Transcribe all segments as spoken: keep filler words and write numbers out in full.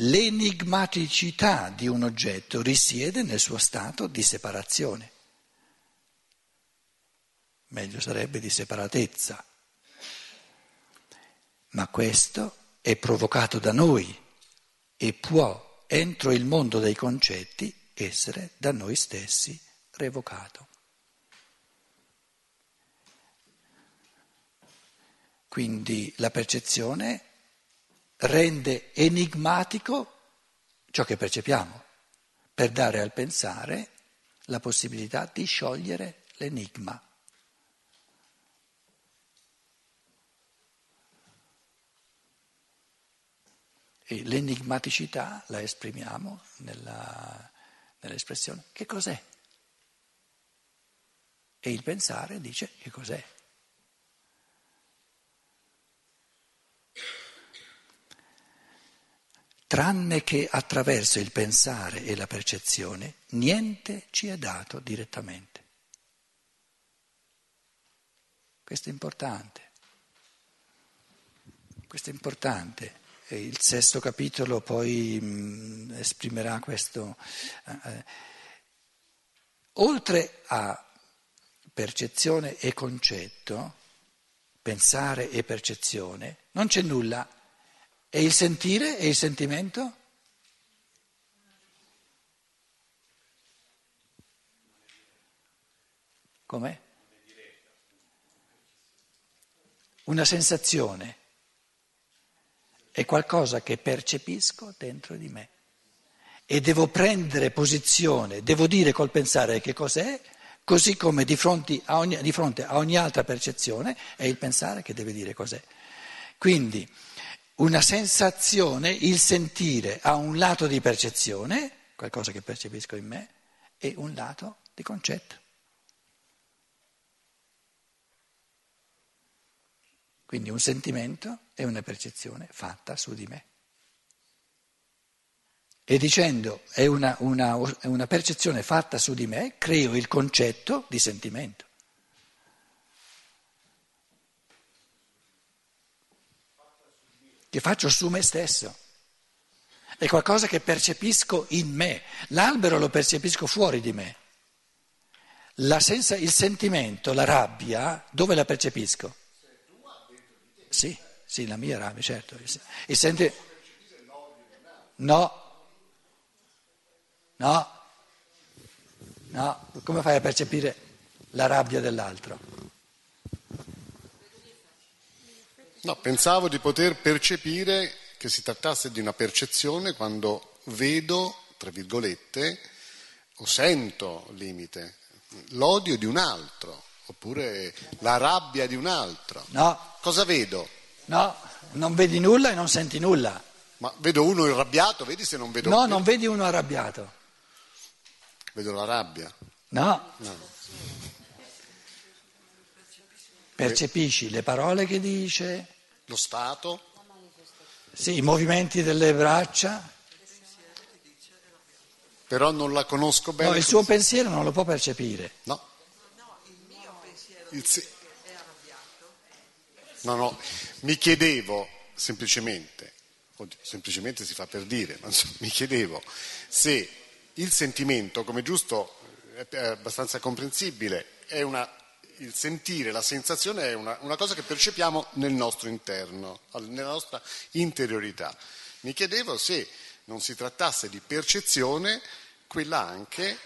l'enigmaticità di un oggetto risiede nel suo stato di separazione. Meglio sarebbe di separatezza. Ma questo è provocato da noi e può, entro il mondo dei concetti, essere da noi stessi revocato. Quindi la percezione rende enigmatico ciò che percepiamo, per dare al pensare la possibilità di sciogliere l'enigma. E l'enigmaticità la esprimiamo nella, nell'espressione che cos'è? E il pensare dice che cos'è. Tranne che attraverso il pensare e la percezione, niente ci è dato direttamente. Questo è importante. Questo è importante. Il sesto capitolo poi mh, esprimerà questo. Eh, oltre a percezione e concetto, pensare e percezione, non c'è nulla. E il sentire e il sentimento? Com'è? Una sensazione. È qualcosa che percepisco dentro di me e devo prendere posizione, devo dire col pensare che cos'è, così come di fronte a ogni, di fronte a ogni altra percezione è il pensare che deve dire cos'è. Quindi una sensazione, il sentire, ha un lato di percezione, qualcosa che percepisco in me, e un lato di concetto. Quindi un sentimento è una percezione fatta su di me. E dicendo è una, una, una percezione fatta su di me, creo il concetto di sentimento. Che faccio su me stesso. È qualcosa che percepisco in me. L'albero lo percepisco fuori di me. La senza, il sentimento, la rabbia, dove la percepisco? Sì, sì, la mia rabbia, certo. E senti... No, no, no, come fai a percepire la rabbia dell'altro? No, pensavo di poter percepire che si trattasse di una percezione quando vedo, tra virgolette, o sento limite, l'odio di un altro. Oppure la rabbia di un altro. No. Cosa vedo? No, non vedi nulla e non senti nulla. Ma vedo uno arrabbiato, vedi se non vedo... No, più. Non vedi uno arrabbiato. Vedo la rabbia. No. no. Percepisci le parole che dice. Lo stato. Sì, i movimenti delle braccia. Però non la conosco bene. No, il suo pensiero non lo può percepire. No. Se... No, no, mi chiedevo semplicemente, oddio, semplicemente si fa per dire, ma insomma, mi chiedevo se il sentimento, come giusto, è abbastanza comprensibile, è una, il sentire, la sensazione è una, una cosa che percepiamo nel nostro interno, nella nostra interiorità. Mi chiedevo se non si trattasse di percezione, quella anche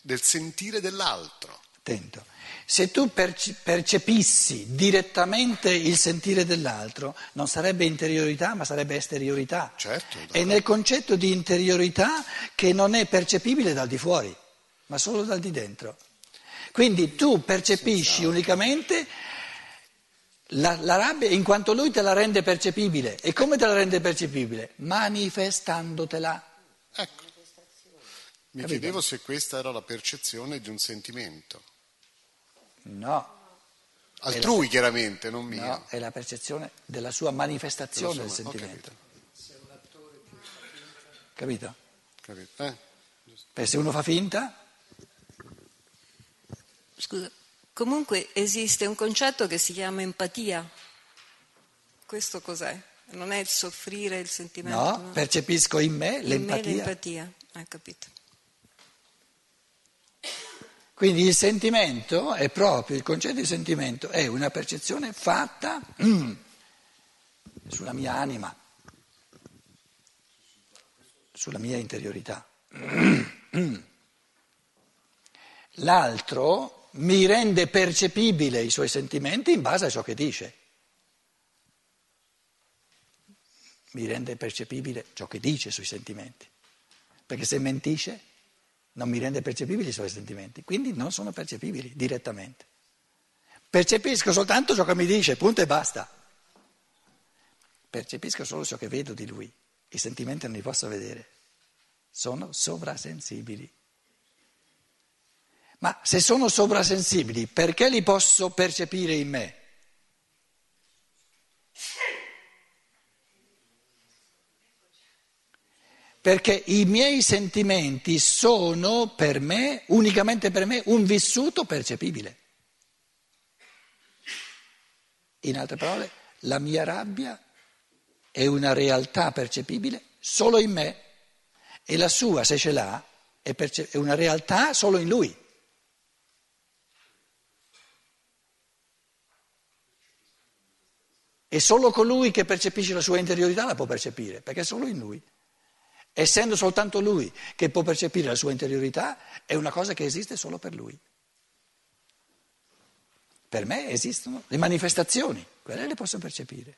del sentire dell'altro. Attento. Se tu perci- percepissi direttamente il sentire dell'altro, non sarebbe interiorità ma sarebbe esteriorità. Certo, è nel concetto di interiorità che non è percepibile dal di fuori, ma solo dal di dentro. Quindi tu percepisci unicamente la, la rabbia in quanto lui te la rende percepibile. E come te la rende percepibile? Manifestandotela. Ecco. Mi Capito? chiedevo se questa era la percezione di un sentimento. No. Altrui la, chiaramente, non mia. No, è la percezione della sua manifestazione della sua, del sentimento. Capito? Capito. Eh? Beh, se uno fa finta? Scusa, comunque esiste un concetto che si chiama empatia. Questo cos'è? Non è il soffrire, il sentimento? No, no. Percepisco in me l'empatia. In me l'empatia, hai capito. Quindi il sentimento è proprio, il concetto di sentimento è una percezione fatta mm, sulla mia anima, sulla mia interiorità. L'altro mi rende percepibile i suoi sentimenti in base a ciò che dice. Mi rende percepibile ciò che dice sui sentimenti, perché se mentisce non mi rende percepibili i suoi sentimenti, quindi non sono percepibili direttamente. Percepisco soltanto ciò che mi dice, punto e basta. Percepisco solo ciò che vedo di lui, i sentimenti non li posso vedere, sono sovrasensibili. Ma se sono sovrasensibili, perché li posso percepire in me? Perché i miei sentimenti sono per me, unicamente per me, un vissuto percepibile. In altre parole, la mia rabbia è una realtà percepibile solo in me e la sua, se ce l'ha, è, perce- è una realtà solo in lui. E solo colui che percepisce la sua interiorità la può percepire, perché è solo in lui. Essendo soltanto lui che può percepire la sua interiorità, è una cosa che esiste solo per lui. Per me esistono le manifestazioni, quelle le posso percepire.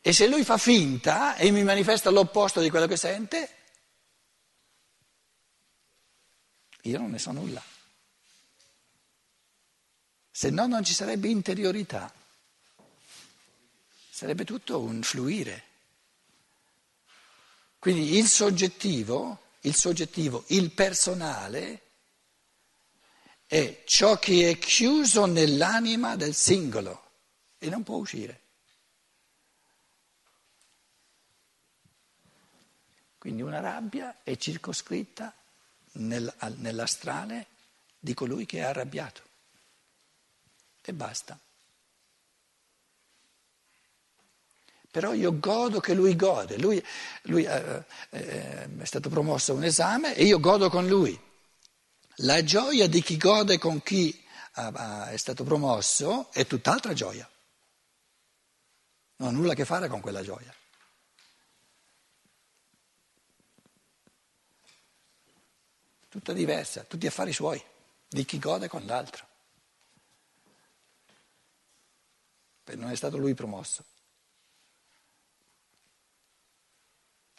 E se lui fa finta e mi manifesta l'opposto di quello che sente, io non ne so nulla. Se no non ci sarebbe interiorità. Sarebbe tutto un fluire. Quindi il soggettivo, il soggettivo, il personale è ciò che è chiuso nell'anima del singolo e non può uscire. Quindi una rabbia è circoscritta nel, nell'astrale di colui che è arrabbiato e basta. Però io godo che lui gode, lui, lui eh, eh, è stato promosso a un esame e io godo con lui. La gioia di chi gode con chi ah, è stato promosso è tutt'altra gioia, non ha nulla a che fare con quella gioia. Tutta diversa, tutti affari suoi, di chi gode con l'altro. Non è stato lui promosso.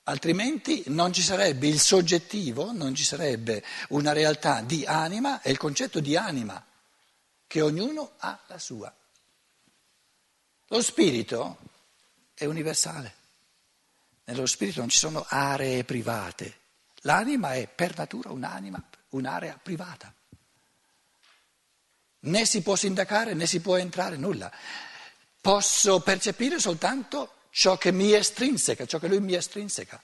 Altrimenti non ci sarebbe il soggettivo, non ci sarebbe una realtà di anima e il concetto di anima, che ognuno ha la sua. Lo spirito è universale, nello spirito non ci sono aree private, l'anima è per natura un'anima, un'area privata, né si può sindacare né si può entrare, nulla, posso percepire soltanto ciò che mi estrinseca, ciò che lui mi estrinseca.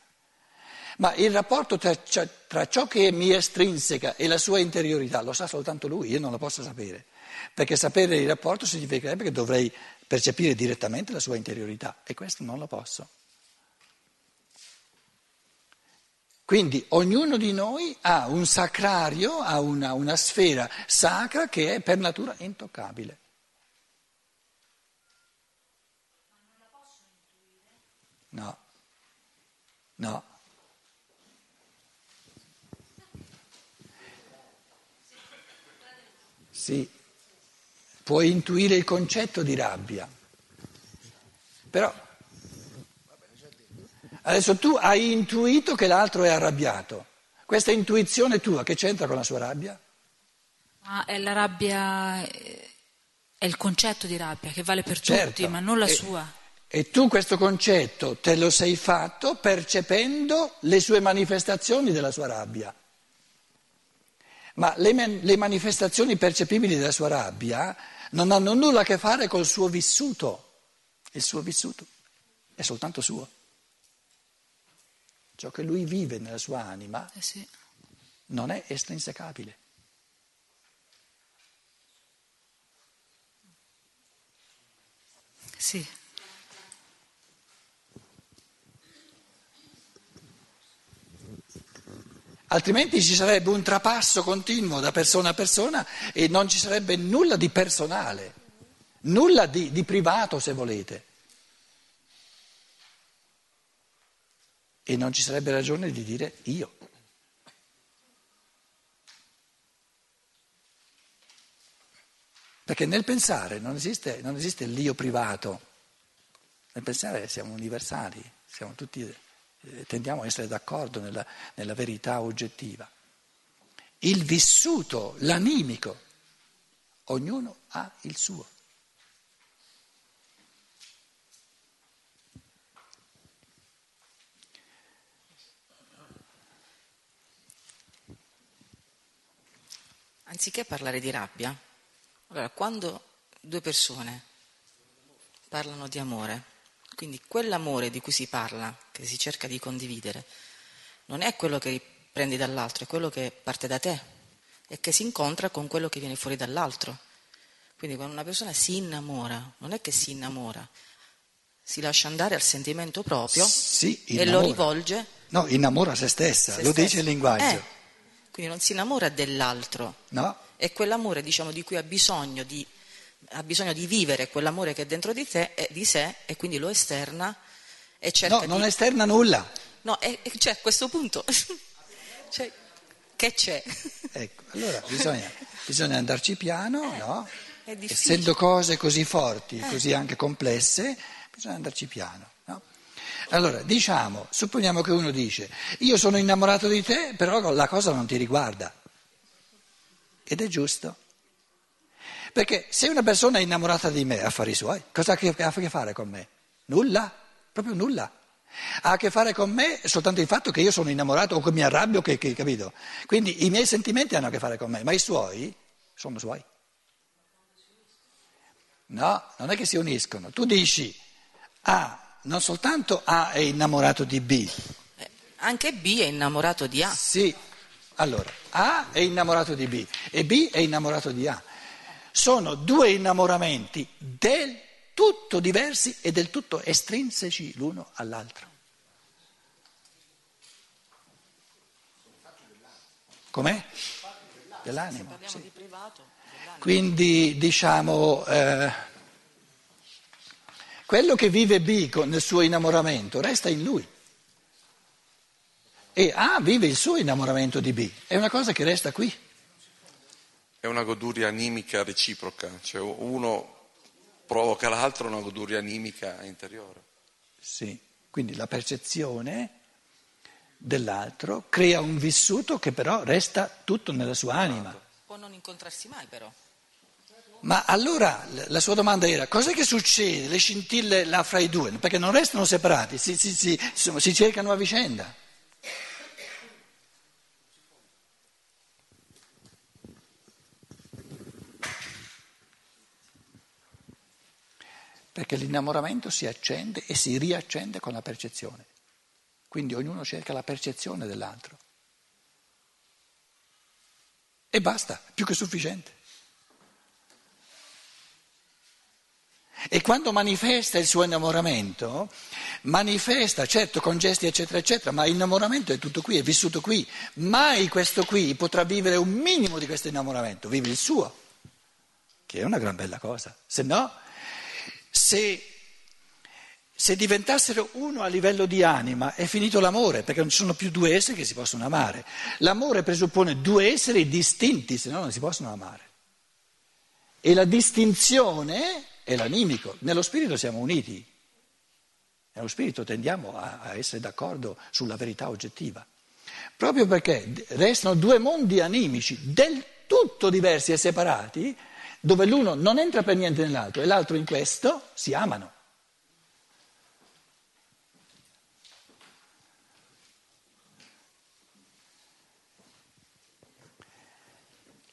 Ma il rapporto tra, tra ciò che mi estrinseca e la sua interiorità lo sa soltanto lui, io non lo posso sapere, perché sapere il rapporto significherebbe che dovrei percepire direttamente la sua interiorità e questo non lo posso. Quindi ognuno di noi ha un sacrario, ha una, una sfera sacra che è per natura intoccabile. No, no. Sì, puoi intuire il concetto di rabbia, però adesso tu hai intuito che l'altro è arrabbiato, questa intuizione tua che c'entra con la sua rabbia? Ma è la rabbia, è il concetto di rabbia che vale per certo, tutti, ma non la e... sua. E tu questo concetto te lo sei fatto percependo le sue manifestazioni della sua rabbia. Ma le, le manifestazioni percepibili della sua rabbia non hanno nulla a che fare col suo vissuto. Il suo vissuto è soltanto suo. Ciò che lui vive nella sua anima eh sì. non è estrinsecabile. Sì. Altrimenti ci sarebbe un trapasso continuo da persona a persona e non ci sarebbe nulla di personale, nulla di, di privato se volete. E non ci sarebbe ragione di dire io. Perché nel pensare non esiste, non esiste l'io privato, nel pensare siamo universali, siamo tutti, tendiamo a essere d'accordo nella, nella verità oggettiva. Il vissuto, l'animico, ognuno ha il suo. Anziché parlare di rabbia, allora quando due persone parlano di amore, quindi quell'amore di cui si parla, che si cerca di condividere, non è quello che prendi dall'altro, è quello che parte da te e che si incontra con quello che viene fuori dall'altro. Quindi quando una persona si innamora, non è che si innamora, si lascia andare al sentimento proprio si e lo rivolge. No, innamora se stessa, se lo stessa. Dice il linguaggio. Eh. Quindi non si innamora dell'altro, no. È quell'amore, diciamo, di cui ha bisogno di, ha bisogno di vivere, quell'amore che è dentro di te e di sé, e quindi lo esterna e cerca no, di... non esterna nulla. No, e, e c'è questo punto. Cioè, che c'è? Ecco, allora bisogna, bisogna andarci piano, eh, no? È difficile. Essendo cose così forti, eh. così anche complesse, bisogna andarci piano, no? Allora, diciamo, supponiamo che uno dice, io sono innamorato di te, però la cosa non ti riguarda. Ed è giusto. Perché se una persona è innamorata di me, affari suoi, cosa ha a che fare con me? Nulla, proprio nulla. Ha a che fare con me soltanto il fatto che io sono innamorato o che mi arrabbio, che, che, capito? Quindi i miei sentimenti hanno a che fare con me, ma i suoi sono suoi. No, non è che si uniscono. Tu dici, ah... non soltanto A è innamorato di B. Anche B è innamorato di A. Sì, allora A è innamorato di B e B è innamorato di A. Sono due innamoramenti del tutto diversi e del tutto estrinseci l'uno all'altro. Com'è? Dell'animo. Sì. Di privato, dell'animo. Quindi diciamo... Eh, quello che vive B con il suo innamoramento resta in lui e A vive il suo innamoramento di B, è una cosa che resta qui. È una goduria animica reciproca, cioè uno provoca l'altro una goduria animica interiore. Sì, quindi la percezione dell'altro crea un vissuto che però resta tutto nella sua anima. Può non incontrarsi mai però. Ma allora la sua domanda era, cos'è che succede, le scintille là fra i due? Perché non restano separati, si, si, si, si cercano a vicenda. Perché l'innamoramento si accende e si riaccende con la percezione. Quindi ognuno cerca la percezione dell'altro. E basta, più che sufficiente. E quando manifesta il suo innamoramento, manifesta, certo, con gesti eccetera eccetera, ma l'innamoramento è tutto qui, è vissuto qui. Mai questo qui potrà vivere un minimo di questo innamoramento, vive il suo, che è una gran bella cosa. Se no, se, se diventassero uno a livello di anima, è finito l'amore, perché non ci sono più due esseri che si possono amare. L'amore presuppone due esseri distinti, se no non si possono amare. E la distinzione... è l'animico, nello spirito siamo uniti, nello spirito tendiamo a, a essere d'accordo sulla verità oggettiva, proprio perché restano due mondi animici del tutto diversi e separati, dove l'uno non entra per niente nell'altro e l'altro in questo si amano.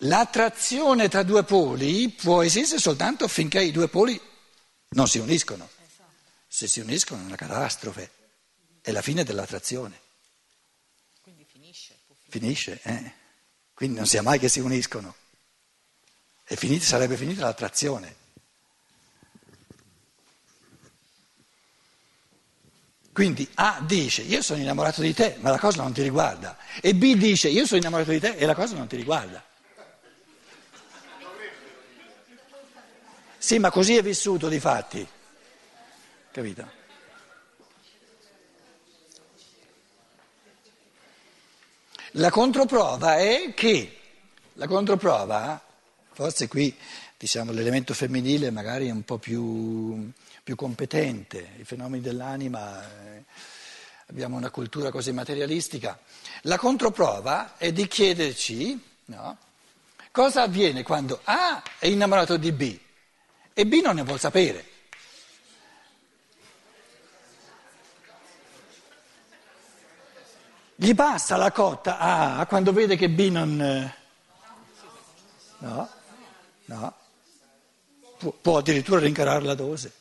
L'attrazione tra due poli può esistere soltanto finché i due poli non si uniscono. Se si uniscono è una catastrofe, è la fine dell'attrazione. Quindi finisce. Finisce, eh? Quindi non sia mai che si uniscono. E finita, sarebbe finita l'attrazione. Quindi A dice io sono innamorato di te, ma la cosa non ti riguarda, e B dice io sono innamorato di te e la cosa non ti riguarda. Sì, ma così è vissuto di fatti, capito? La controprova è che, la controprova, forse qui diciamo l'elemento femminile magari è un po' più, più competente, i fenomeni dell'anima, eh, abbiamo una cultura così materialistica, la controprova è di chiederci, no, cosa avviene quando A è innamorato di B? E B non ne vuol sapere. Gli passa la cotta A quando vede che B non... No, no. Pu- può addirittura rincarare la dose.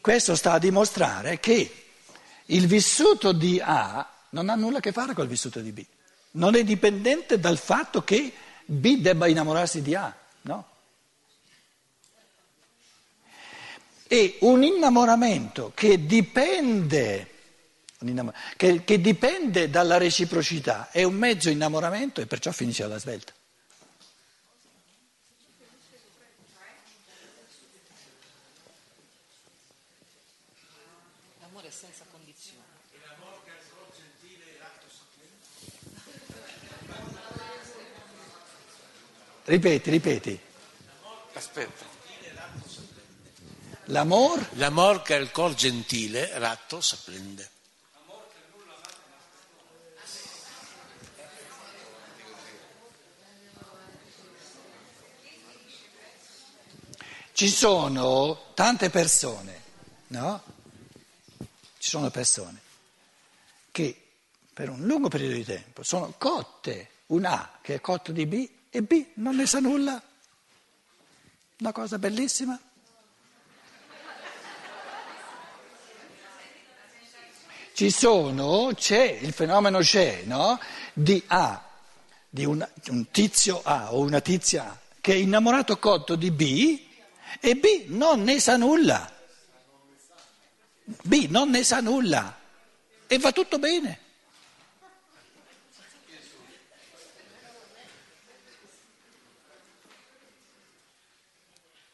Questo sta a dimostrare che il vissuto di A non ha nulla a che fare col vissuto di B. Non è dipendente dal fatto che B debba innamorarsi di A. No? E un innamoramento che dipende, un innamor- che, che dipende dalla reciprocità è un mezzo innamoramento e perciò finisce alla svelta. L'amore è senza condizioni. Ripeti, ripeti. Aspetta. L'amor? L'amor che il cor gentile ratto s'apprende. Ci sono tante persone, no? Ci sono persone che per un lungo periodo di tempo sono cotte, un A che è cotto di B, e B non ne sa nulla, una cosa bellissima. Ci sono, c'è, il fenomeno c'è, no? Di A, di una, un tizio A o una tizia A, che è innamorato cotto di B e B non ne sa nulla. B non ne sa nulla e va tutto bene.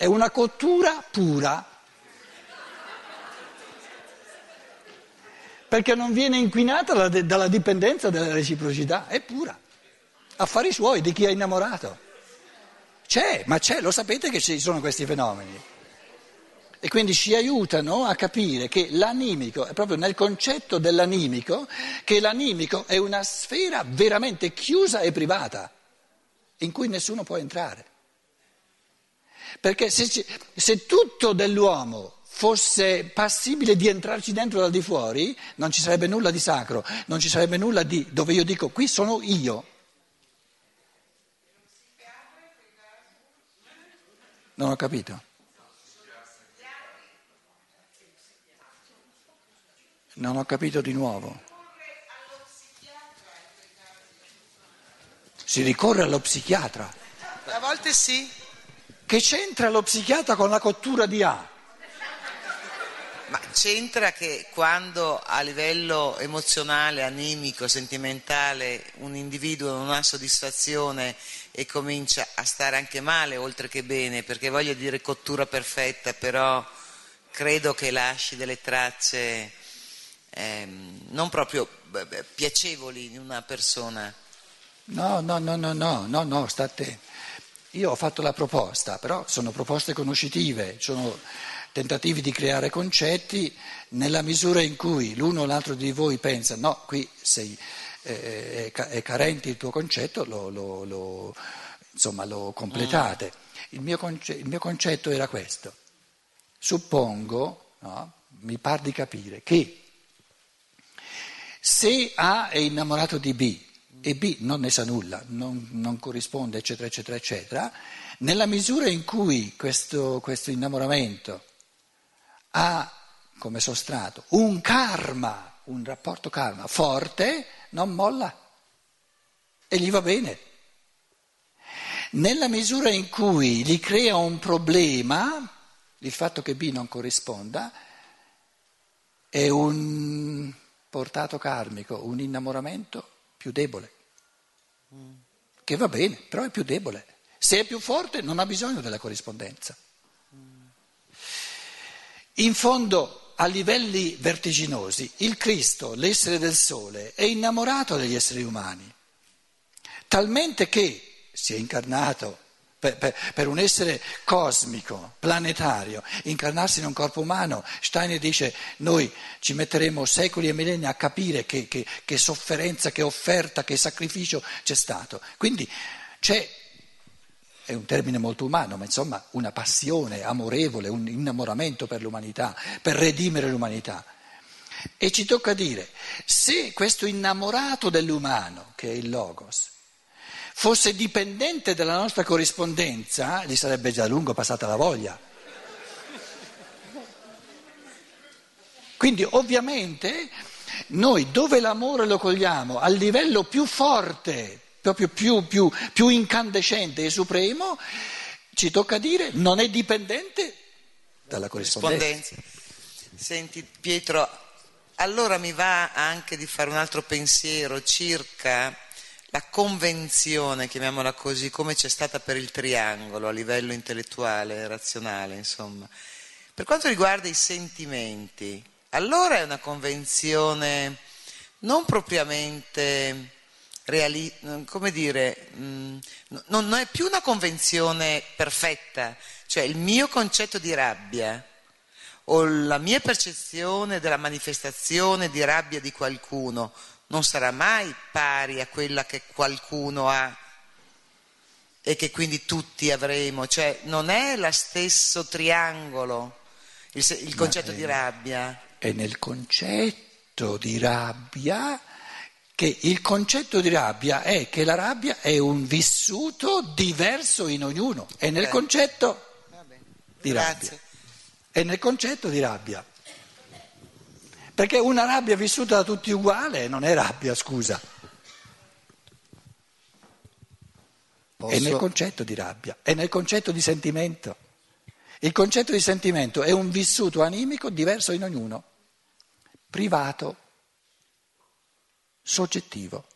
È una cottura pura, perché non viene inquinata dalla dipendenza della reciprocità, è pura, affari suoi, di chi è innamorato. C'è, ma c'è, lo sapete che ci sono questi fenomeni. E quindi ci aiutano a capire che l'animico, è proprio nel concetto dell'animico, che l'animico è una sfera veramente chiusa e privata, in cui nessuno può entrare. Perché se, ci, se tutto dell'uomo fosse passibile di entrarci dentro dal di fuori, non ci sarebbe nulla di sacro, non ci sarebbe nulla di dove io dico qui sono io. Non ho capito. Non ho capito di nuovo. Si ricorre allo psichiatra. A volte sì. Che c'entra lo psichiatra con la cottura di A? Ma c'entra che quando a livello emozionale, animico, sentimentale un individuo non ha soddisfazione e comincia a stare anche male oltre che bene, perché voglio dire cottura perfetta, però credo che lasci delle tracce ehm, non proprio piacevoli in una persona. No, no, no, no, no, no, no, sta attento. Io ho fatto la proposta, però sono proposte conoscitive, sono tentativi di creare concetti nella misura in cui l'uno o l'altro di voi pensa no, qui sei, eh, è carente il tuo concetto, lo, lo, lo, insomma, lo completate. Il mio, conce- il mio concetto era questo. Suppongo, no, mi par di capire, che se A è innamorato di B, e B non ne sa nulla, non, non corrisponde, eccetera, eccetera, eccetera, nella misura in cui questo, questo innamoramento ha come sostrato un karma, un rapporto karma forte, non molla e gli va bene. Nella misura in cui gli crea un problema, il fatto che B non corrisponda, è un portato karmico, un innamoramento più debole, che va bene, però è più debole. Se è più forte non ha bisogno della corrispondenza. In fondo, a livelli vertiginosi, il Cristo, l'essere del sole, è innamorato degli esseri umani, talmente che si è incarnato. Per, per, per un essere cosmico, planetario, incarnarsi in un corpo umano, Steiner dice, noi ci metteremo secoli e millenni a capire che, che, che sofferenza, che offerta, che sacrificio c'è stato. Quindi c'è, è un termine molto umano, ma insomma una passione amorevole, un innamoramento per l'umanità, per redimere l'umanità. E ci tocca dire, se questo innamorato dell'umano, che è il Logos, fosse dipendente dalla nostra corrispondenza, gli sarebbe già a lungo passata la voglia. Quindi ovviamente noi dove l'amore lo cogliamo al livello più forte, proprio più, più, più incandescente e supremo, ci tocca dire non è dipendente dalla corrispondenza. Senti Pietro, allora mi va anche di fare un altro pensiero circa la convenzione, chiamiamola così, come c'è stata per il triangolo a livello intellettuale, razionale, insomma. Per quanto riguarda i sentimenti, allora è una convenzione non propriamente reali- come dire, mh, non è più una convenzione perfetta, cioè il mio concetto di rabbia o la mia percezione della manifestazione di rabbia di qualcuno non sarà mai pari a quella che qualcuno ha e che quindi tutti avremo, cioè non è lo stesso triangolo il, il concetto è, di rabbia. È nel concetto di rabbia che il concetto di rabbia è che la rabbia è un vissuto diverso in ognuno, è nel eh. concetto di Grazie. rabbia, è nel concetto di rabbia. Perché una rabbia vissuta da tutti uguale non è rabbia, scusa. Posso? È nel concetto di rabbia, è nel concetto di sentimento. Il concetto di sentimento è un vissuto animico diverso in ognuno, privato, soggettivo.